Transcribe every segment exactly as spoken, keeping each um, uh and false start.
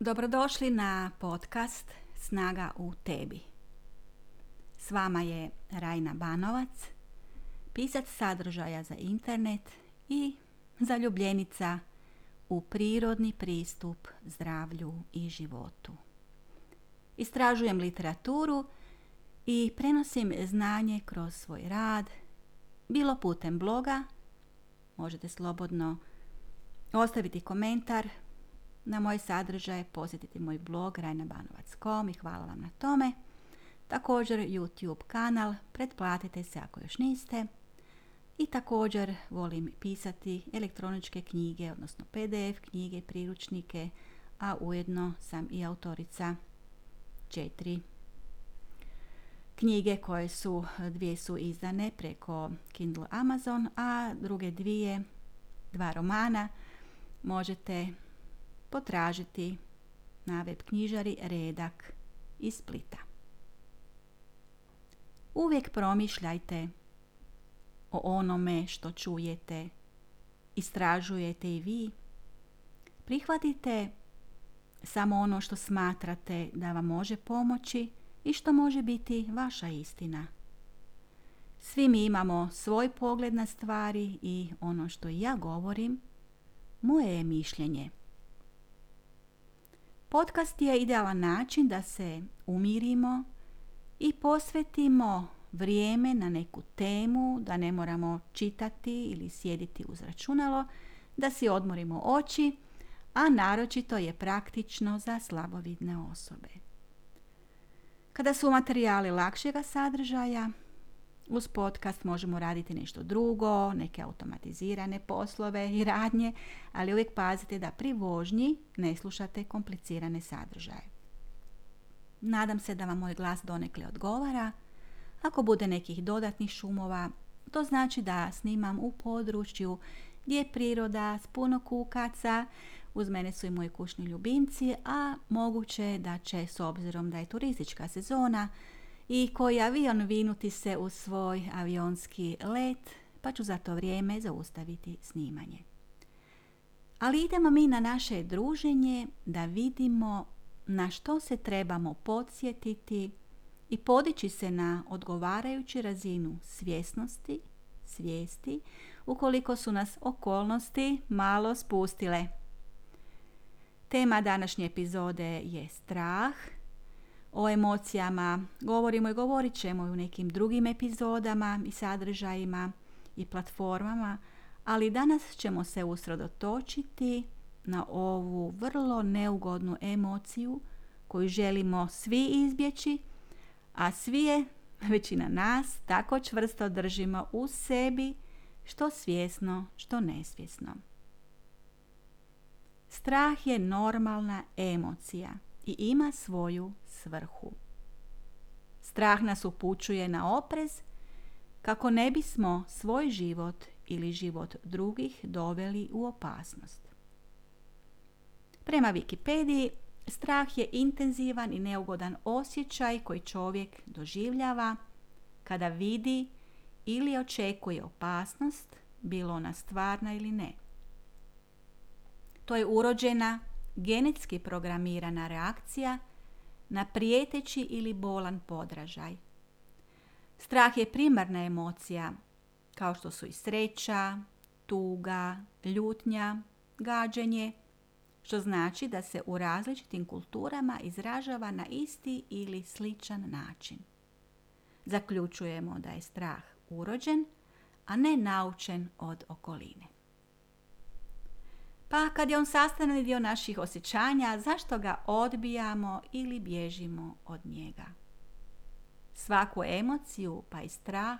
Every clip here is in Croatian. Dobrodošli na podcast Snaga u tebi. S vama je Rajna Banovac, pisac sadržaja za internet i zaljubljenica u prirodni pristup zdravlju i životu. Istražujem literaturu i prenosim znanje kroz svoj rad, bilo putem bloga, možete slobodno ostaviti komentar na moje sadržaje, posjetiti moj blog rajna banovac dot com i hvala vam na tome. Također YouTube kanal, pretplatite se ako još niste. I također volim pisati elektroničke knjige, odnosno P D F knjige, priručnike, a ujedno sam i autorica četiri knjige koje su, dvije su izdane preko Kindle Amazon, a druge dvije, dva romana, možete potražiti na web knjižari Redak iz Splita. Uvijek promišljajte o onome što čujete, istražujete i vi. Prihvatite samo ono što smatrate da vam može pomoći i što može biti vaša istina. Svi mi imamo svoj pogled na stvari i ono što ja govorim, moje je mišljenje. Podcast je idealan način da se umirimo i posvetimo vrijeme na neku temu, da ne moramo čitati ili sjediti uz računalo, da si odmorimo oči, a naročito je praktično za slabovidne osobe. Kada su materijali lakšega sadržaja, uz podcast možemo raditi nešto drugo, neke automatizirane poslove i radnje, ali uvijek pazite da pri vožnji ne slušate komplicirane sadržaje. Nadam se da vam moj glas donekle odgovara. Ako bude nekih dodatnih šumova, to znači da snimam u području gdje je priroda s puno kukaca, uz mene su i moji kućni ljubimci, a moguće je da će, s obzirom da je turistička sezona, i koji avion vinuti se u svoj avionski let, pa ću za to vrijeme zaustaviti snimanje. Ali idemo mi na naše druženje da vidimo na što se trebamo podsjetiti i podići se na odgovarajuću razinu svjesnosti, svijesti, ukoliko su nas okolnosti malo spustile. Tema današnje epizode je strah. O emocijama govorimo i govorit ćemo u nekim drugim epizodama i sadržajima i platformama, ali danas ćemo se usredotočiti na ovu vrlo neugodnu emociju koju želimo svi izbjeći, a svi je, većina nas, tako čvrsto držimo u sebi, što svjesno, što nesvjesno. Strah je normalna emocija i ima svoju svrhu. Strah nas upućuje na oprez kako ne bismo svoj život ili život drugih doveli u opasnost. Prema Wikipediji, strah je intenzivan i neugodan osjećaj koji čovjek doživljava kada vidi ili očekuje opasnost, bilo ona stvarna ili ne. To je urođena, genetski programirana reakcija na prijeteći ili bolan podražaj. Strah je primarna emocija, kao što su i sreća, tuga, ljutnja, gađenje, što znači da se u različitim kulturama izražava na isti ili sličan način. Zaključujemo da je strah urođen, a ne naučen od okoline. Pa kad je on sastavni dio naših osjećanja, zašto ga odbijamo ili bježimo od njega? Svaku emociju, pa i strah,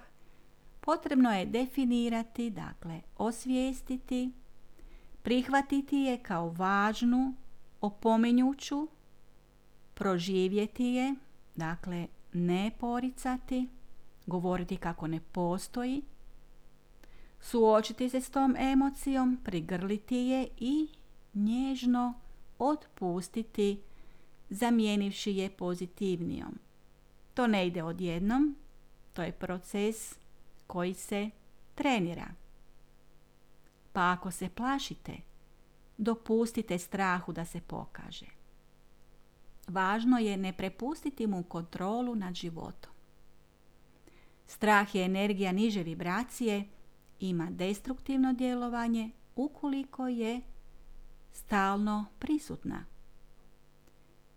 potrebno je definirati, dakle osvijestiti, prihvatiti je kao važnu, opominjuću, proživjeti je, dakle ne poricati, govoriti kako ne postoji, suočiti se s tom emocijom, prigrliti je i nježno otpustiti, zamijenivši je pozitivnijom. To ne ide odjednom, to je proces koji se trenira. Pa ako se plašite, dopustite strahu da se pokaže. važno je ne prepustiti mu kontrolu nad životom. Strah je energija niže vibracije, ima destruktivno djelovanje ukoliko je stalno prisutna.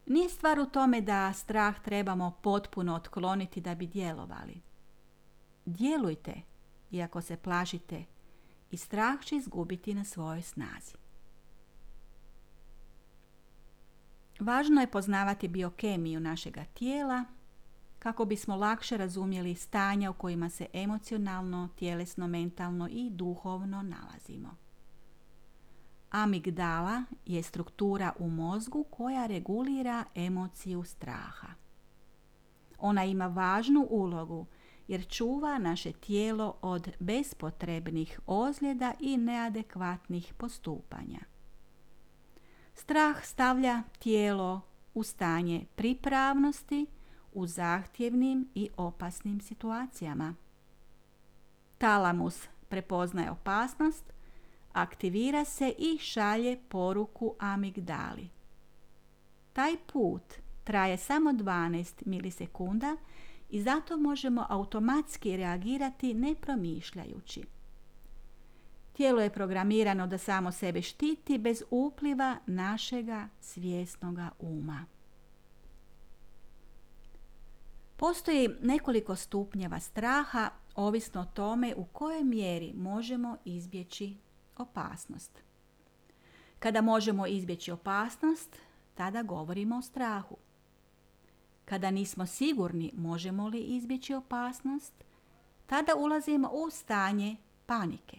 Nije stvar u tome da strah trebamo potpuno otkloniti da bi djelovali. Djelujte, iako se plašite, i strah će izgubiti na svojoj snazi. Važno je poznavati biokemiju našega tijela kako bismo lakše razumjeli stanja u kojima se emocionalno, tjelesno, mentalno i duhovno nalazimo. Amigdala je struktura u mozgu koja regulira emociju straha. Ona ima važnu ulogu jer čuva naše tijelo od bespotrebnih ozljeda i neadekvatnih postupanja. Strah stavlja tijelo u stanje pripravnosti u zahtjevnim i opasnim situacijama. Talamus prepoznaje opasnost, aktivira se i šalje poruku amigdali. Taj put traje samo dvanaest milisekunda i zato možemo automatski reagirati ne promišljajući. Tijelo je programirano da samo sebe štiti bez upliva našega svjesnoga uma. Postoji nekoliko stupnjeva straha, ovisno o tome u kojoj mjeri možemo izbjeći opasnost. Kada možemo izbjeći opasnost, tada govorimo o strahu. Kada nismo sigurni možemo li izbjeći opasnost, tada ulazimo u stanje panike.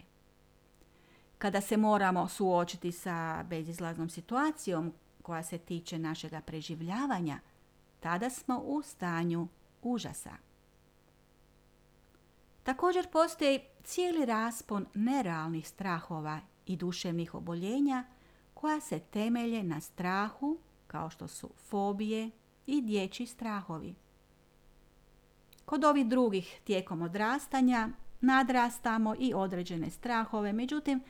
Kada se moramo suočiti sa bezizlaznom situacijom koja se tiče našega preživljavanja, tada smo u stanju užasa. Također postoji cijeli raspon nerealnih strahova i duševnih oboljenja koja se temelje na strahu, kao što su fobije i dječji strahovi. Kod ovih drugih tijekom odrastanja nadrastamo i određene strahove, međutim,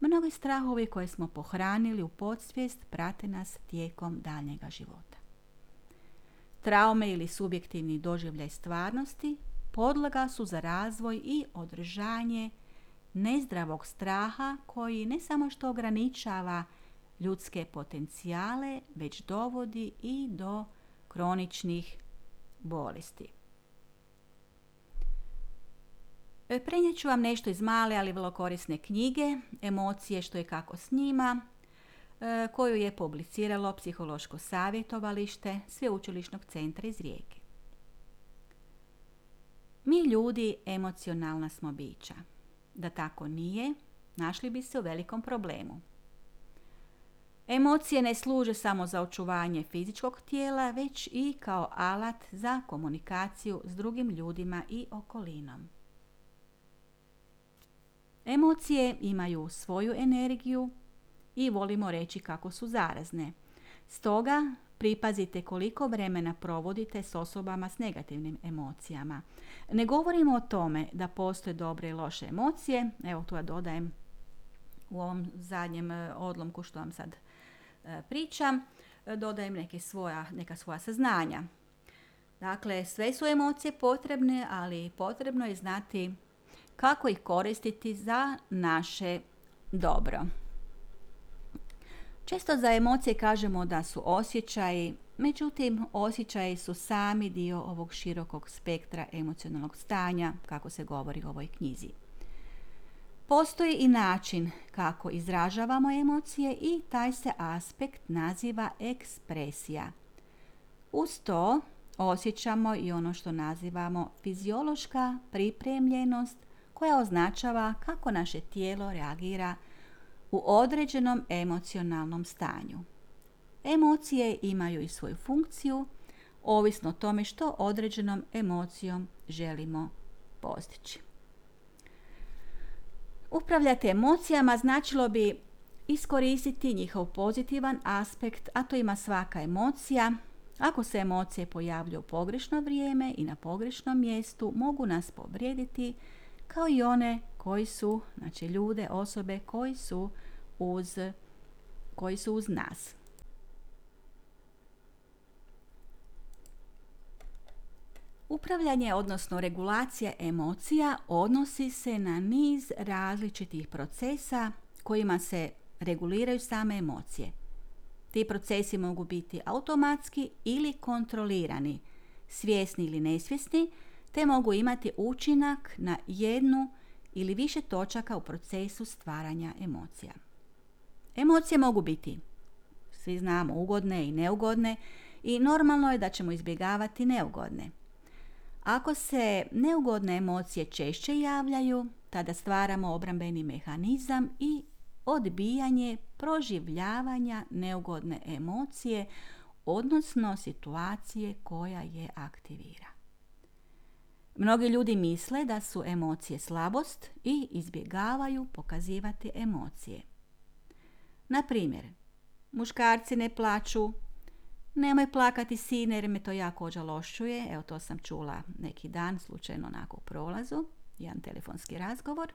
mnogi strahovi koje smo pohranili u podsvijest prate nas tijekom daljnjega života. Traume ili subjektivni doživljaj stvarnosti podloga su za razvoj i održanje nezdravog straha koji ne samo što ograničava ljudske potencijale, već dovodi i do kroničnih bolesti. Prenijet ću vam nešto iz male, ali vrlo korisne knjige Emocije, što je kako s njima, koju je publiciralo Psihološko savjetovalište Sveučilišnog centra iz Rijeke. Mi ljudi emocionalna smo bića. Da tako nije, našli bi se u velikom problemu. Emocije ne služe samo za očuvanje fizičkog tijela, već i kao alat za komunikaciju s drugim ljudima i okolinom. Emocije imaju svoju energiju i volimo reći kako su zarazne. Stoga pripazite koliko vremena provodite s osobama s negativnim emocijama. Ne govorimo o tome da postoje dobre i loše emocije. Evo, tu ja dodajem u ovom zadnjem odlomku što vam sad pričam, dodajem neke svoja, neka svoja saznanja. Dakle, sve su emocije potrebne, ali potrebno je znati kako ih koristiti za naše dobro. Često za emocije kažemo da su osjećaji, međutim osjećaji su sami dio ovog širokog spektra emocionalnog stanja, kako se govori u ovoj knjizi. Postoji i način kako izražavamo emocije i taj se aspekt naziva ekspresija. Uz to osjećamo i ono što nazivamo fiziološka pripremljenost, koja označava kako naše tijelo reagira u određenom emocionalnom stanju. Emocije imaju i svoju funkciju, ovisno o tome što određenom emocijom želimo postići. Upravljati emocijama značilo bi iskoristiti njihov pozitivan aspekt, a to ima svaka emocija. Ako se emocije pojavljuju u pogrešno vrijeme i na pogrešnom mjestu, mogu nas povrijediti, kao i one koji su, znači ljude, osobe koji su uz, koji su uz nas. Upravljanje, odnosno regulacija emocija, odnosi se na niz različitih procesa kojima se reguliraju same emocije. Ti procesi mogu biti automatski ili kontrolirani, svjesni ili nesvjesni, te mogu imati učinak na jednu ili više točaka u procesu stvaranja emocija. Emocije mogu biti, svi znamo, ugodne i neugodne i normalno je da ćemo izbjegavati neugodne. Ako se neugodne emocije češće javljaju, tada stvaramo obrambeni mehanizam i odbijanje proživljavanja neugodne emocije, odnosno situacije koja je aktivira. Mnogi ljudi misle da su emocije slabost i izbjegavaju pokazivati emocije. Na primjer, muškarci ne plaču, nemoj plakati sine jer me to jako ožalošćuje, evo to sam čula neki dan slučajno onako u prolazu, jedan telefonski razgovor.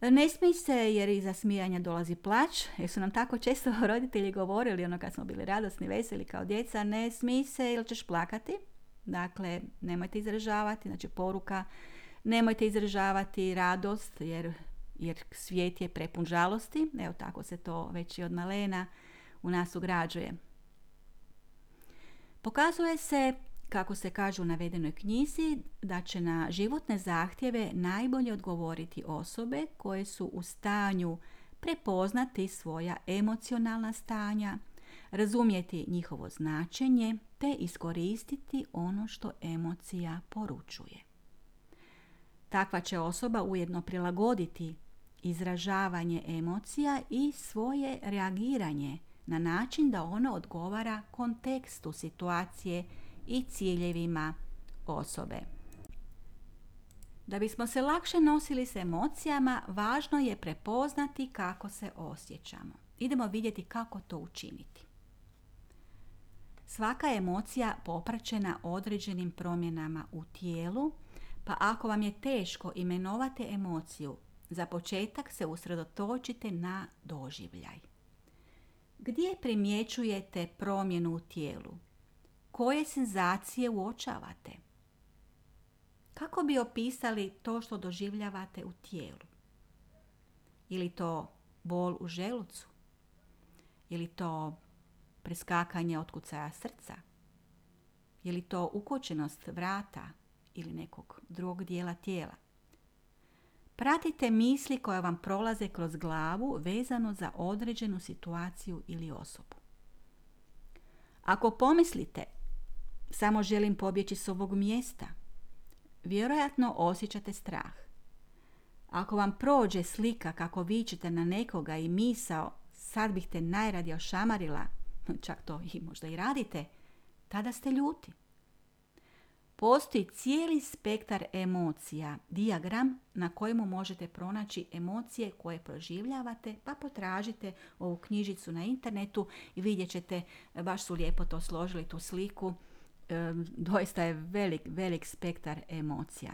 Ne smij se jer iza smijanja dolazi plać, jer su nam tako često roditelji govorili ono kad smo bili radosni, veseli kao djeca, ne smij se ili ćeš plakati. Dakle, nemojte izražavati, znači poruka, nemojte izražavati radost jer, jer svijet je prepun žalosti. Evo tako se to već i od malena u nas ugrađuje. Pokazuje se, kako se kaže u navedenoj knjizi, da će na životne zahtjeve najbolje odgovoriti osobe koje su u stanju prepoznati svoja emocionalna stanja, razumjeti njihovo značenje te iskoristiti ono što emocija poručuje. Takva će osoba ujedno prilagoditi izražavanje emocija i svoje reagiranje na način da ono odgovara kontekstu situacije i ciljevima osobe. Da bismo se lakše nosili s emocijama, važno je prepoznati kako se osjećamo. Idemo vidjeti kako to učiniti. Svaka emocija popraćena određenim promjenama u tijelu, pa ako vam je teško imenovati emociju, za početak se usredotočite na doživljaj. Gdje primjećujete promjenu u tijelu? Koje senzacije uočavate? Kako bi opisali to što doživljavate u tijelu? Je li to bol u želucu? Je li to preskakanje otkucaja srca? Je li to ukočenost vrata ili nekog drugog dijela tijela? Pratite misli koje vam prolaze kroz glavu vezano za određenu situaciju ili osobu. Ako pomislite, samo želim pobjeći s ovog mjesta, vjerojatno osjećate strah. Ako vam prođe slika kako vičete na nekoga i misao, sad bih te najradije ošamarila, čak to i možda i radite, tada ste ljuti. Postoji cijeli spektar emocija, dijagram na kojemu možete pronaći emocije koje proživljavate, pa potražite ovu knjižicu na internetu i vidjet ćete, baš su lijepo to složili, tu sliku. E, doista je velik, velik spektar emocija.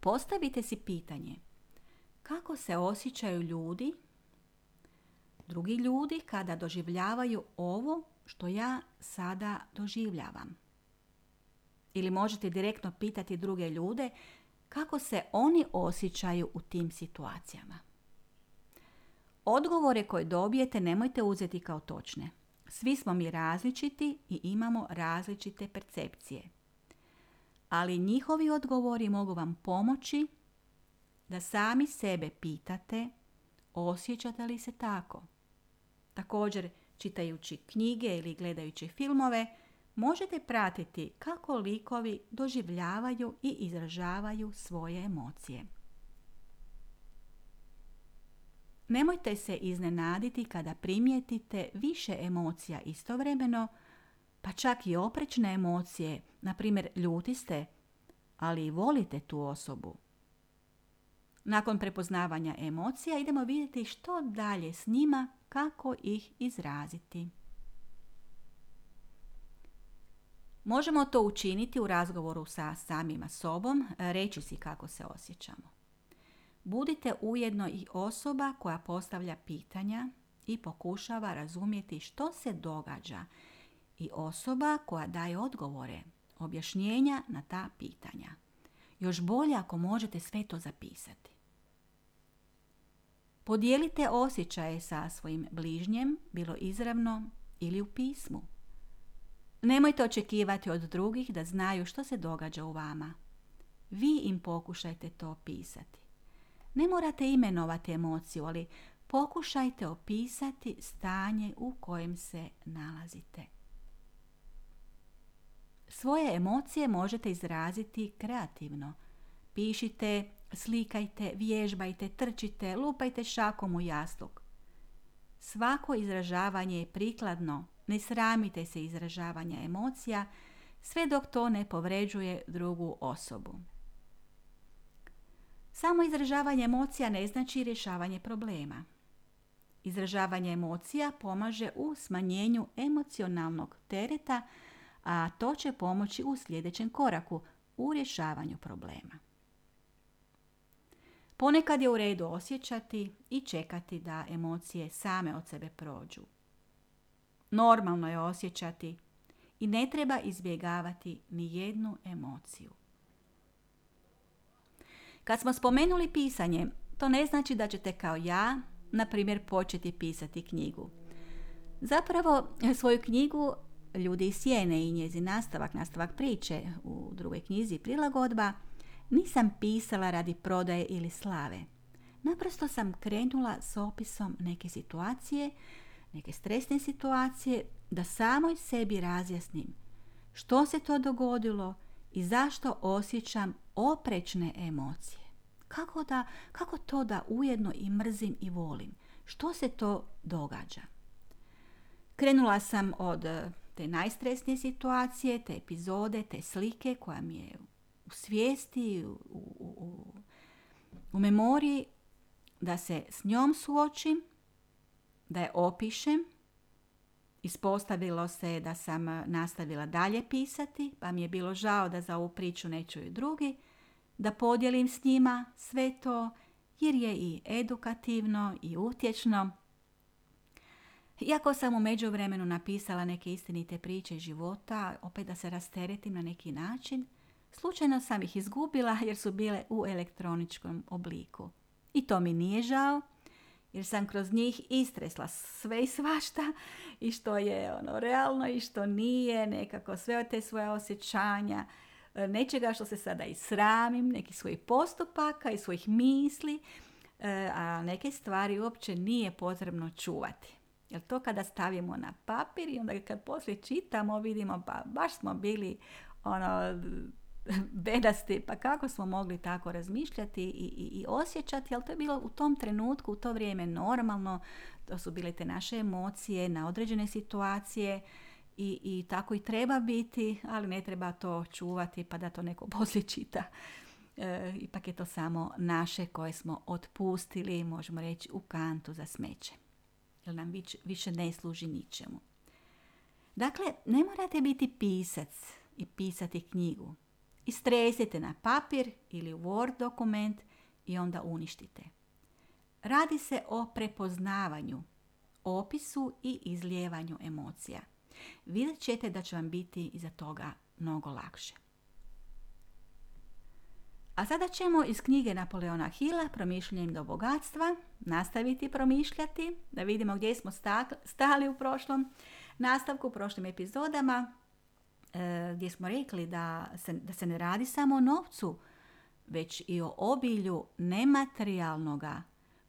Postavite si pitanje, kako se osjećaju ljudi, drugi ljudi kada doživljavaju ovo što ja sada doživljavam? Ili možete direktno pitati druge ljude kako se oni osjećaju u tim situacijama. Odgovore koje dobijete nemojte uzeti kao točne. Svi smo mi različiti i imamo različite percepcije. Ali njihovi odgovori mogu vam pomoći da sami sebe pitate osjećate li se tako. Također, čitajući knjige ili gledajući filmove, možete pratiti kako likovi doživljavaju i izražavaju svoje emocije. Nemojte se iznenaditi kada primijetite više emocija istovremeno, pa čak i oprečne emocije, na primjer ljuti ste, ali i volite tu osobu. Nakon prepoznavanja emocija idemo vidjeti što dalje s njima, kako ih izraziti. Možemo to učiniti u razgovoru sa samima sobom, reći si kako se osjećamo. Budite ujedno i osoba koja postavlja pitanja i pokušava razumjeti što se događa i osoba koja daje odgovore, objašnjenja na ta pitanja. Još bolje ako možete sve to zapisati. Podijelite osjećaje sa svojim bližnjim, bilo izravno ili u pismu. Nemojte očekivati od drugih da znaju što se događa u vama. Vi im pokušajte to opisati. Ne morate imenovati emociju, ali pokušajte opisati stanje u kojem se nalazite. Svoje emocije možete izraziti kreativno. Pišite, slikajte, vježbajte, trčite, lupajte šakom u jastuk. Svako izražavanje je prikladno, ne sramite se izražavanja emocija, sve dok to ne povređuje drugu osobu. Samo izražavanje emocija ne znači rješavanje problema. Izražavanje emocija pomaže u smanjenju emocionalnog tereta, a to će pomoći u sljedećem koraku, u rješavanju problema. Ponekad je u redu osjećati i čekati da emocije same od sebe prođu. Normalno je osjećati i ne treba izbjegavati ni jednu emociju. Kad smo spomenuli pisanje, to ne znači da ćete kao ja, na primjer, početi pisati knjigu. Zapravo, svoju knjigu Ljudi i sjene i njezin nastavak, nastavak priče u drugoj knjizi Prilagodba, nisam pisala radi prodaje ili slave. Naprosto sam krenula s opisom neke situacije, neke stresne situacije, da samoj sebi razjasnim što se to dogodilo i zašto osjećam oprečne emocije. Kako, da, kako to da ujedno i mrzim i volim? Što se to događa? Krenula sam od te najstresnije situacije, te epizode, te slike koja mi je u svijesti, u, u, u, u memoriji, da se s njom suočim, da je opišem. Ispostavilo se da sam nastavila dalje pisati, pa mi je bilo žao da za ovu priču ne čuju drugi, da podijelim s njima sve to, jer je i edukativno i utječno. Iako sam u međuvremenu napisala neke istinite priče života, opet da se rasteretim na neki način, slučajno sam ih izgubila jer su bile u elektroničkom obliku. I to mi nije žao, jer sam kroz njih istresla sve i svašta, i što je ono realno i što nije, nekako sve te svoje osjećanja, nečega što se sada i sramim, nekih svojih postupaka i svojih misli, a neke stvari uopće nije potrebno čuvati. Jer to kada stavimo na papir i onda kad poslije čitamo, vidimo pa baš smo bili ono, bedasti, pa kako smo mogli tako razmišljati i, i, i osjećati, ali to je bilo u tom trenutku, u to vrijeme normalno, to su bile te naše emocije na određene situacije i, i tako i treba biti, ali ne treba to čuvati pa da to neko poslije čita. E, ipak je to samo naše koje smo otpustili, možemo reći, u kantu za smeće. Jer nam više ne služi ničemu. Dakle, ne morate biti pisac i pisati knjigu. Istresite na papir ili Word dokument i onda uništite. Radi se o prepoznavanju, opisu i izlijevanju emocija. Vidjet ćete da će vam biti iza toga mnogo lakše. A sada ćemo iz knjige Napoleona Hilla Promišljanjem do bogatstva nastaviti promišljati, da vidimo gdje smo stali u prošlom nastavku, u prošlim epizodama, gdje smo rekli da se, da se ne radi samo o novcu, već i o obilju nematerijalnoga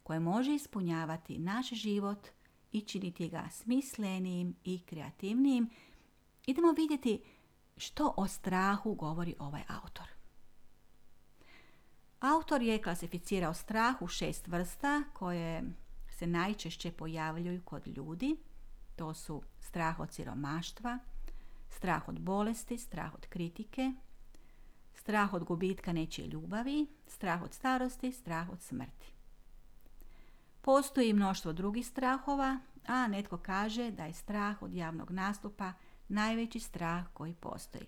koje može ispunjavati naš život i činiti ga smislenijim i kreativnijim. Idemo vidjeti što o strahu govori ovaj autor. Autor je klasificirao strah u šest vrsta koje se najčešće pojavljuju kod ljudi. To su strah od siromaštva, strah od bolesti, strah od kritike, strah od gubitka nečije ljubavi, strah od starosti, strah od smrti. Postoji mnoštvo drugih strahova, a netko kaže da je strah od javnog nastupa najveći strah koji postoji.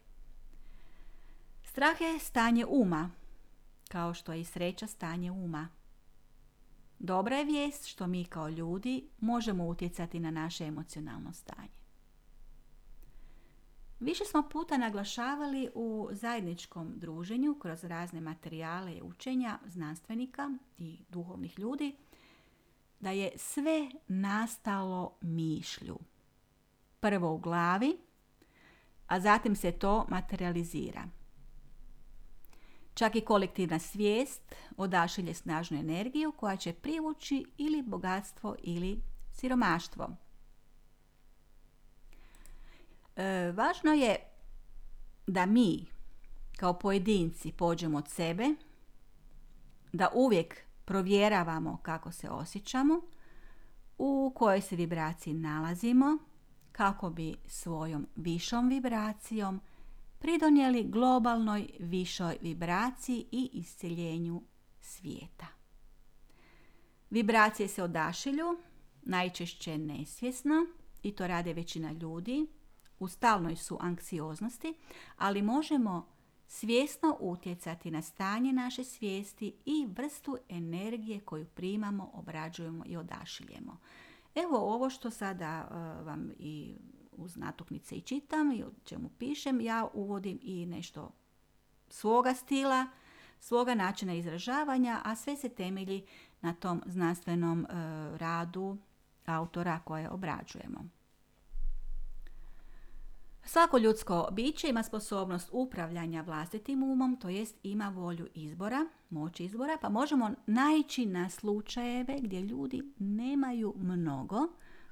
Strah je stanje uma, kao što je i sreća stanje uma. Dobra je vijest što mi kao ljudi možemo utjecati na naše emocionalno stanje. Više smo puta naglašavali u zajedničkom druženju kroz razne materijale i učenja znanstvenika i duhovnih ljudi da je sve nastalo mišlju. Prvo u glavi, a zatim se to materializira. Čak i kolektivna svijest odašilje snažnu energiju koja će privući ili bogatstvo ili siromaštvo. E, važno je da mi kao pojedinci pođemo od sebe, da uvijek provjeravamo kako se osjećamo, u kojoj se vibraciji nalazimo, kako bi svojom višom vibracijom pridonijeli globalnoj višoj vibraciji i iscjeljenju svijeta. Vibracije se odašilju, najčešće nesvjesno, i to rade većina ljudi, u stalnoj su anksioznosti, ali možemo svjesno utjecati na stanje naše svijesti i vrstu energije koju primamo, obrađujemo i odašiljemo. Evo ovo što sada uh, vam i uz natuknice i čitam i o čemu pišem, ja uvodim i nešto svoga stila, svoga načina izražavanja, a sve se temelji na tom znanstvenom uh, radu autora koje obrađujemo. Svako ljudsko biće ima sposobnost upravljanja vlastitim umom, to jest ima volju izbora, moć izbora, pa možemo naići na slučajeve gdje ljudi nemaju mnogo,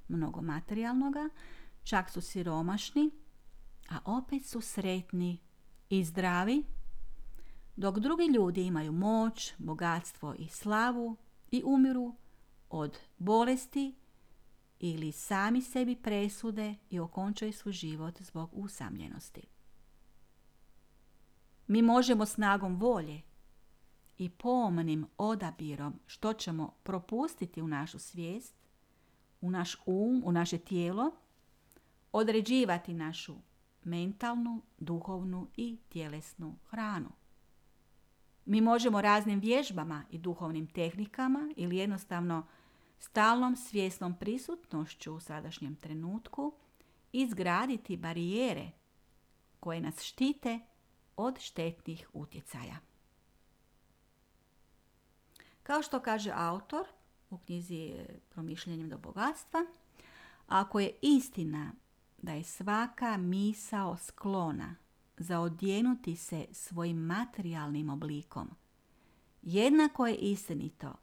mnogo materijalnoga, čak su siromašni, a opet su sretni i zdravi, dok drugi ljudi imaju moć, bogatstvo i slavu i umiru od bolesti, ili sami sebi presude i okončaju svoj život zbog usamljenosti. Mi možemo snagom volje i pomnim odabirom što ćemo propustiti u našu svijest, u naš um, u naše tijelo, određivati našu mentalnu, duhovnu i tjelesnu hranu. Mi možemo raznim vježbama i duhovnim tehnikama ili jednostavno stalnom svjesnom prisutnošću u sadašnjem trenutku izgraditi barijere koje nas štite od štetnih utjecaja. Kao što kaže autor u knjizi Promišljanjem do bogatstva, ako je istina da je svaka misao sklona za odjenuti se svojim materijalnim oblikom, jednako je istinito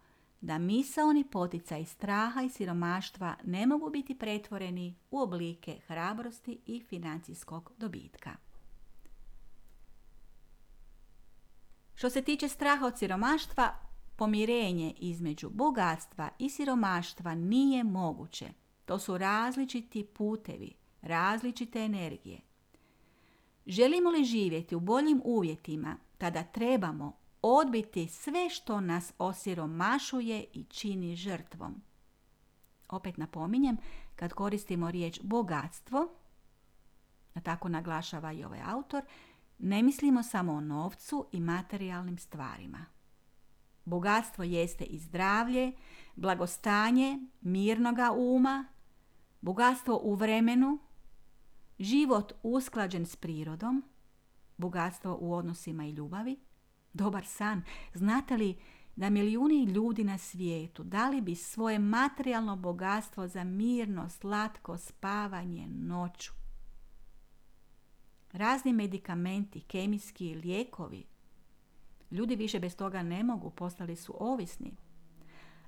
da misaoni poticaji straha i siromaštva ne mogu biti pretvoreni u oblike hrabrosti i financijskog dobitka. Što se tiče straha od siromaštva, pomirenje između bogatstva i siromaštva nije moguće. To su različiti putevi, različite energije. Želimo li živjeti u boljim uvjetima, tada trebamo odbiti sve što nas osiromašuje i čini žrtvom. Opet napominjem, kad koristimo riječ bogatstvo, a tako naglašava i ovaj autor, ne mislimo samo o novcu i materijalnim stvarima. Bogatstvo jeste i zdravlje, blagostanje, mirnoga uma, bogatstvo u vremenu, život usklađen s prirodom, bogatstvo u odnosima i ljubavi, dobar san. Znate li da milijuni ljudi na svijetu dali bi svoje materijalno bogatstvo za mirno, slatko spavanje noću? Razni medikamenti, kemijski lijekovi. Ljudi više bez toga ne mogu, postali su ovisni.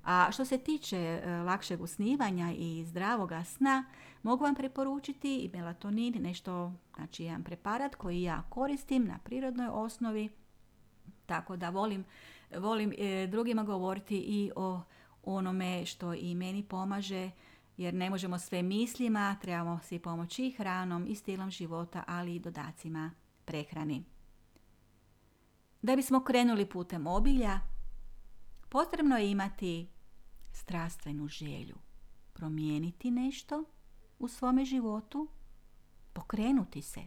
A što se tiče lakšeg usnivanja i zdravoga sna, mogu vam preporučiti i melatonin, nešto, znači jedan preparat koji ja koristim na prirodnoj osnovi. Tako da volim, volim e, drugima govoriti i o onome što i meni pomaže, jer ne možemo sve mislima, trebamo si pomoći i hranom i stilom života, ali i dodacima prehrani. Da bismo krenuli putem obilja, potrebno je imati strastvenu želju, promijeniti nešto u svome životu, pokrenuti se.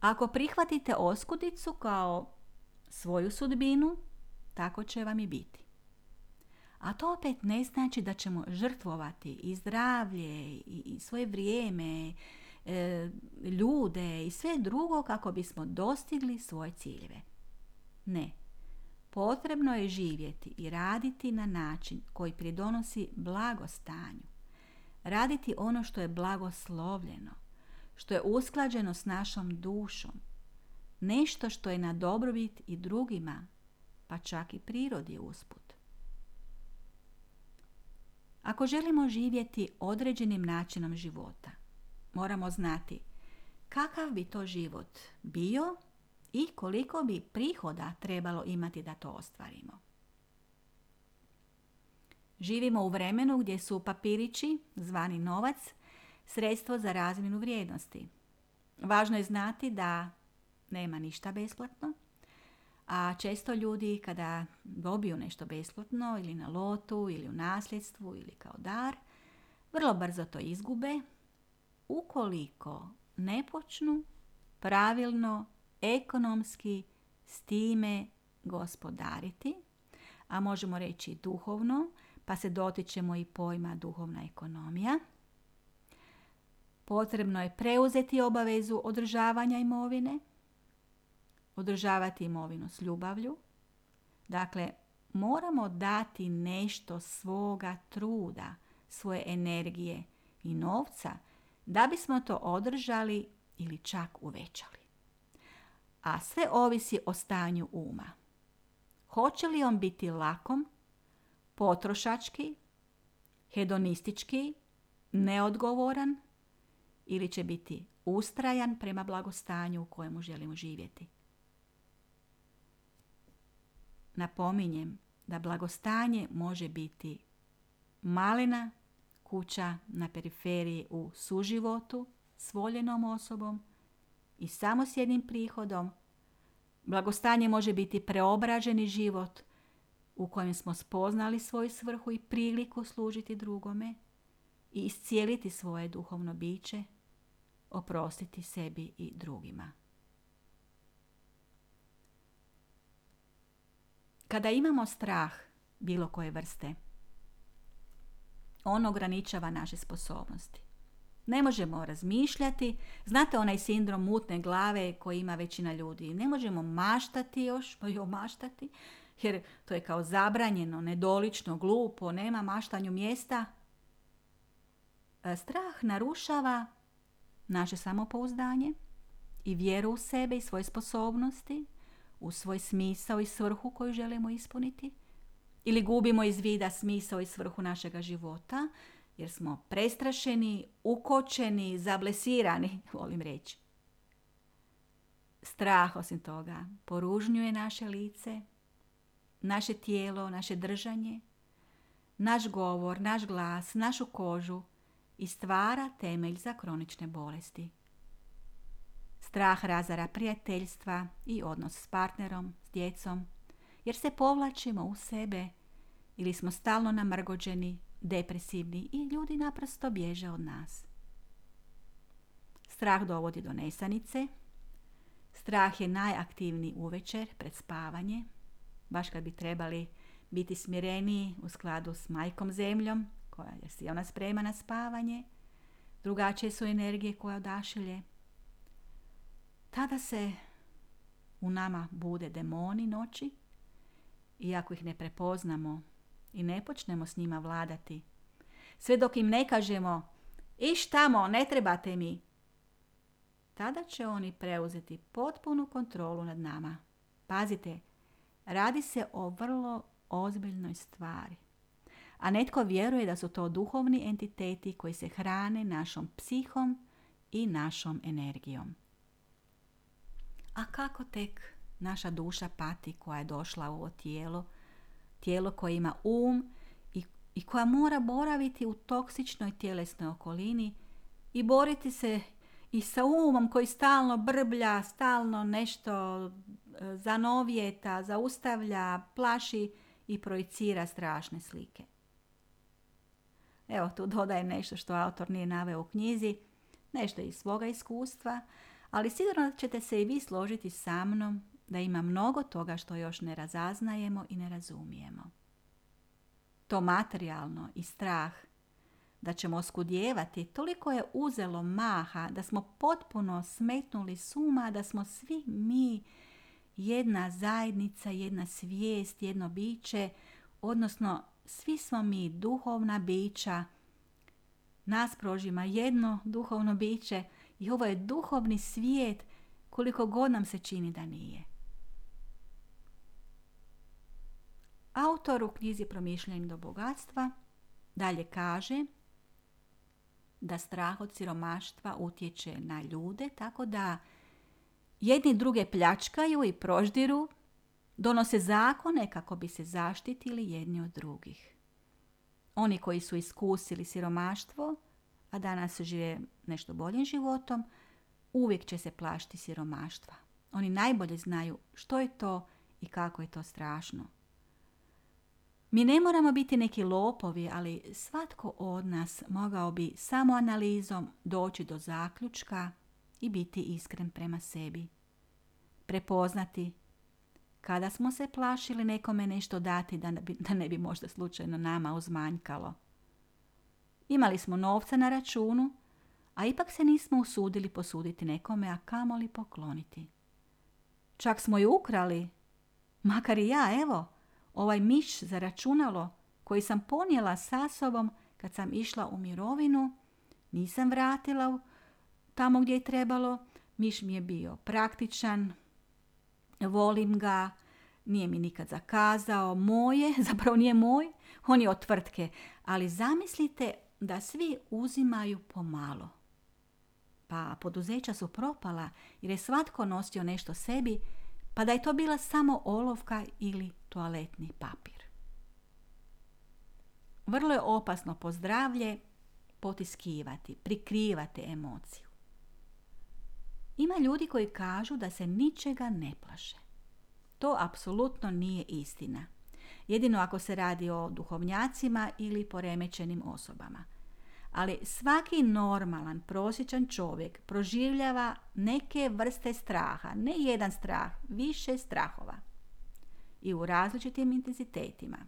Ako prihvatite oskudicu kao svoju sudbinu, tako će vam i biti. A to opet ne znači da ćemo žrtvovati i zdravlje, i svoje vrijeme, e, ljude i sve drugo kako bismo dostigli svoje ciljeve. Ne. Potrebno je živjeti i raditi na način koji pridonosi blagostanju. Raditi ono što je blagoslovljeno, što je usklađeno s našom dušom, nešto što je na dobrobit i drugima, pa čak i prirodi usput. Ako želimo živjeti određenim načinom života, moramo znati kakav bi to život bio i koliko bi prihoda trebalo imati da to ostvarimo. Živimo u vremenu gdje su papirići, zvani novac, sredstvo za razmjenu vrijednosti. Važno je znati da nema ništa besplatno, a često ljudi kada dobiju nešto besplatno ili na lotu ili u nasljedstvu ili kao dar, vrlo brzo to izgube ukoliko ne počnu pravilno ekonomski s time gospodariti, a možemo reći duhovno, pa se dotičemo i pojma duhovna ekonomija. Potrebno je preuzeti obavezu održavanja imovine, održavati imovinu s ljubavlju. Dakle, moramo dati nešto svoga truda, svoje energije i novca da bismo to održali ili čak uvećali. A sve ovisi o stanju uma. Hoće li on biti lakom, potrošački, hedonistički, neodgovoran ili će biti ustrajan prema blagostanju u kojemu želimo živjeti? Napominjem da blagostanje može biti malena kuća na periferiji u suživotu s voljenom osobom i samo s jednim prihodom. Blagostanje može biti preobraženi život u kojem smo spoznali svoju svrhu i priliku služiti drugome i iscijeliti svoje duhovno biće, oprostiti sebi i drugima. Kada imamo strah bilo koje vrste, on ograničava naše sposobnosti. Ne možemo razmišljati, znate onaj sindrom mutne glave koji ima većina ljudi. Ne možemo maštati još, jo maštati, jer to je kao zabranjeno, nedolično, glupo, nema maštanju mjesta. Strah narušava naše samopouzdanje i vjeru u sebe i svoje sposobnosti, u svoj smisao i svrhu koju želimo ispuniti, ili gubimo iz vida smisao i svrhu našega života jer smo prestrašeni, ukočeni, zablesirani, volim reći. Strah, osim toga, poružnjuje naše lice, naše tijelo, naše držanje, naš govor, naš glas, našu kožu i stvara temelj za kronične bolesti. Strah razara prijateljstva i odnos s partnerom, s djecom, jer se povlačimo u sebe ili smo stalno namrgođeni, depresivni i ljudi naprosto bježe od nas. Strah dovodi do nesanice. Strah je najaktivniji uvečer pred spavanje, baš kad bi trebali biti smireniji u skladu s majkom zemljom, koja je ona sprema na spavanje. Drugačije su energije koje odašilje. Tada se u nama bude demoni noći i ako ih ne prepoznamo i ne počnemo s njima vladati, sve dok im ne kažemo iš tamo, ne trebate mi, tada će oni preuzeti potpunu kontrolu nad nama. Pazite, radi se o vrlo ozbiljnoj stvari. A netko vjeruje da su to duhovni entiteti koji se hrane našom psihom i našom energijom. A kako tek naša duša pati koja je došla u ovo tijelo, tijelo koje ima um i, i koja mora boraviti u toksičnoj tjelesnoj okolini i boriti se i sa umom koji stalno brblja, stalno nešto zanovjeta, zaustavlja, plaši i projicira strašne slike. Evo, tu dodajem nešto što autor nije naveo u knjizi, nešto iz svoga iskustva, ali sigurno ćete se i vi složiti sa mnom da ima mnogo toga što još ne razaznajemo i ne razumijemo. To materijalno i strah da ćemo oskudijevati, toliko je uzelo maha da smo potpuno smetnuli s uma, da smo svi mi jedna zajednica, jedna svijest, jedno biće, odnosno svi smo mi duhovna bića. Nas prožima jedno duhovno biće i ovo je duhovni svijet koliko god nam se čini da nije. Autor u knjizi Promišljanjem do bogatstva dalje kaže da strah od siromaštva utječe na ljude, tako da jedni druge pljačkaju i proždiru, donose zakone kako bi se zaštitili jedni od drugih. Oni koji su iskusili siromaštvo, a danas žive nešto boljim životom, uvijek će se plašiti siromaštva. Oni najbolje znaju što je to i kako je to strašno. Mi ne moramo biti neki lopovi, ali svatko od nas mogao bi samo analizom doći do zaključka i biti iskren prema sebi. Prepoznati kada smo se plašili nekome nešto dati da ne bi, da ne bi možda slučajno nama uzmanjkalo. Imali smo novca na računu, a ipak se nismo usudili posuditi nekome, a kamoli pokloniti. Čak smo i ukrali, makar i ja, evo, ovaj miš za računalo koji sam ponijela sa sobom kad sam išla u mirovinu, nisam vratila tamo gdje je trebalo, miš mi je bio praktičan, volim ga, nije mi nikad zakazao, moje, zapravo nije moj, on je od tvrtke, ali zamislite da svi uzimaju pomalo. Pa poduzeća su propala jer je svatko nosio nešto sebi, pa da je to bila samo olovka ili toaletni papir. Vrlo je opasno pozdravlje potiskivati, prikrivati emociju. Ima ljudi koji kažu da se ničega ne plaše. To apsolutno nije istina. Jedino ako se radi o duhovnjacima ili poremećenim osobama. Ali svaki normalan, prosječan čovjek proživljava neke vrste straha, ne jedan strah, više strahova. I u različitim intenzitetima.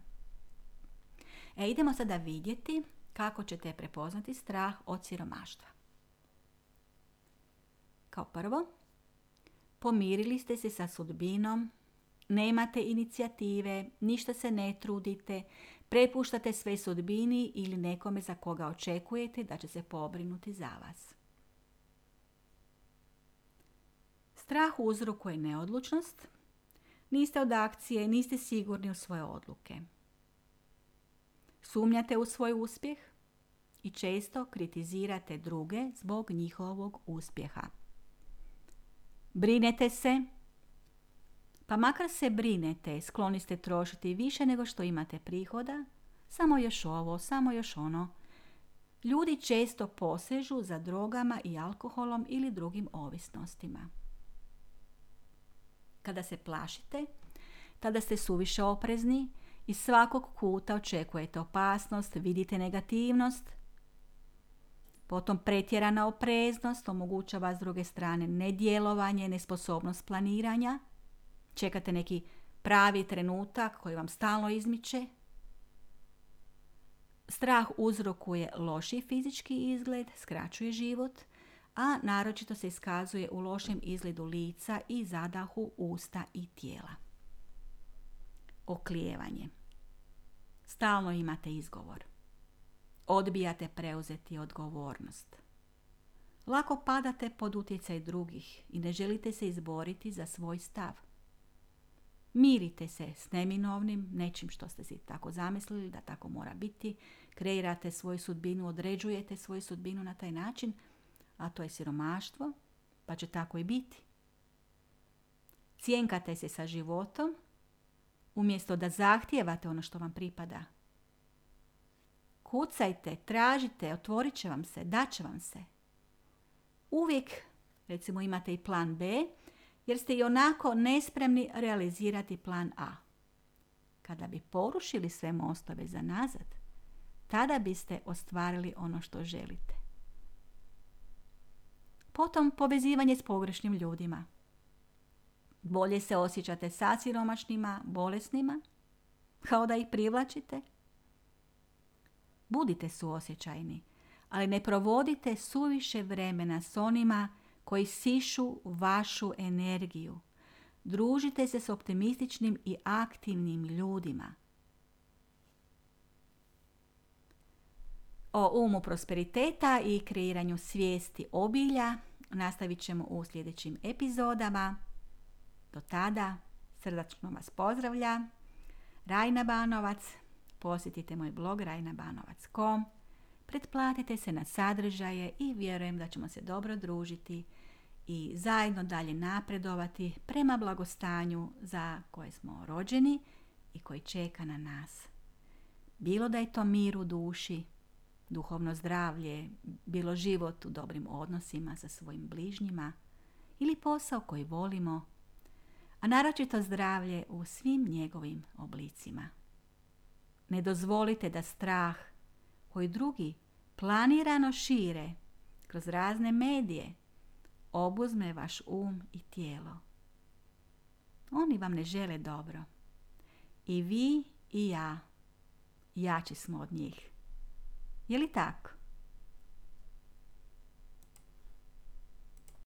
E, idemo sada vidjeti kako ćete prepoznati strah od siromaštva. Kao prvo, pomirili ste se sa sudbinom, nemate inicijative, ništa se ne trudite, prepuštate sve sudbini ili nekome za koga očekujete da će se pobrinuti za vas. Strah uzrokuje neodlučnost, niste od akcije, niste sigurni u svoje odluke. Sumnjate u svoj uspjeh i često kritizirate druge zbog njihovog uspjeha. Brinete se, pa makar se brinete, skloni ste trošiti više nego što imate prihoda, samo još ovo, samo još ono. Ljudi često posežu za drogama i alkoholom ili drugim ovisnostima. Kada se plašite, tada ste suviše oprezni, iz svakog kuta očekujete opasnost, vidite negativnost. Potom pretjerana opreznost omogućava s druge strane nedjelovanje, nesposobnost planiranja. Čekate neki pravi trenutak koji vam stalno izmiče. Strah uzrokuje loši fizički izgled, skraćuje život, a naročito se iskazuje u lošem izgledu lica i zadahu usta i tijela. Oklijevanje. Stalno imate izgovor. Odbijate preuzeti odgovornost. Lako padate pod utjecaj drugih i ne želite se izboriti za svoj stav. Mirite se s neminovnim, nečim što ste si tako zamislili da tako mora biti, kreirate svoju sudbinu, određujete svoju sudbinu na taj način, a to je siromaštvo, pa će tako i biti. Cjenkate se sa životom, umjesto da zahtijevate ono što vam pripada. Kucajte, tražite, otvorit će vam se, dat će vam se. Uvijek, recimo, imate i plan B, jer ste i onako nespremni realizirati plan A. Kada bi porušili sve mostove za nazad, tada biste ostvarili ono što želite. Potom povezivanje s pogrešnim ljudima. Bolje se osjećate sa siromašnima, bolesnima, kao da ih privlačite. Budite suosjećajni, ali ne provodite suviše vremena s onima koji sišu vašu energiju. Družite se s optimističnim i aktivnim ljudima. O umu prosperiteta i kreiranju svijesti obilja nastavit ćemo u sljedećim epizodama. Do tada, srdačno vas pozdravlja Rajna Banovac. Posjetite moj blog rajna banovac dot com. Pretplatite se na sadržaje i vjerujem da ćemo se dobro družiti i zajedno dalje napredovati prema blagostanju za koje smo rođeni i koji čeka na nas. Bilo da je to mir u duši, duhovno zdravlje, bilo život u dobrim odnosima sa svojim bližnjima ili posao koji volimo, a naročito zdravlje u svim njegovim oblicima. Ne dozvolite da strah koji drugi planirano šire kroz razne medije obuzme vaš um i tijelo. Oni vam ne žele dobro. I vi i ja jači smo od njih. Je li tako?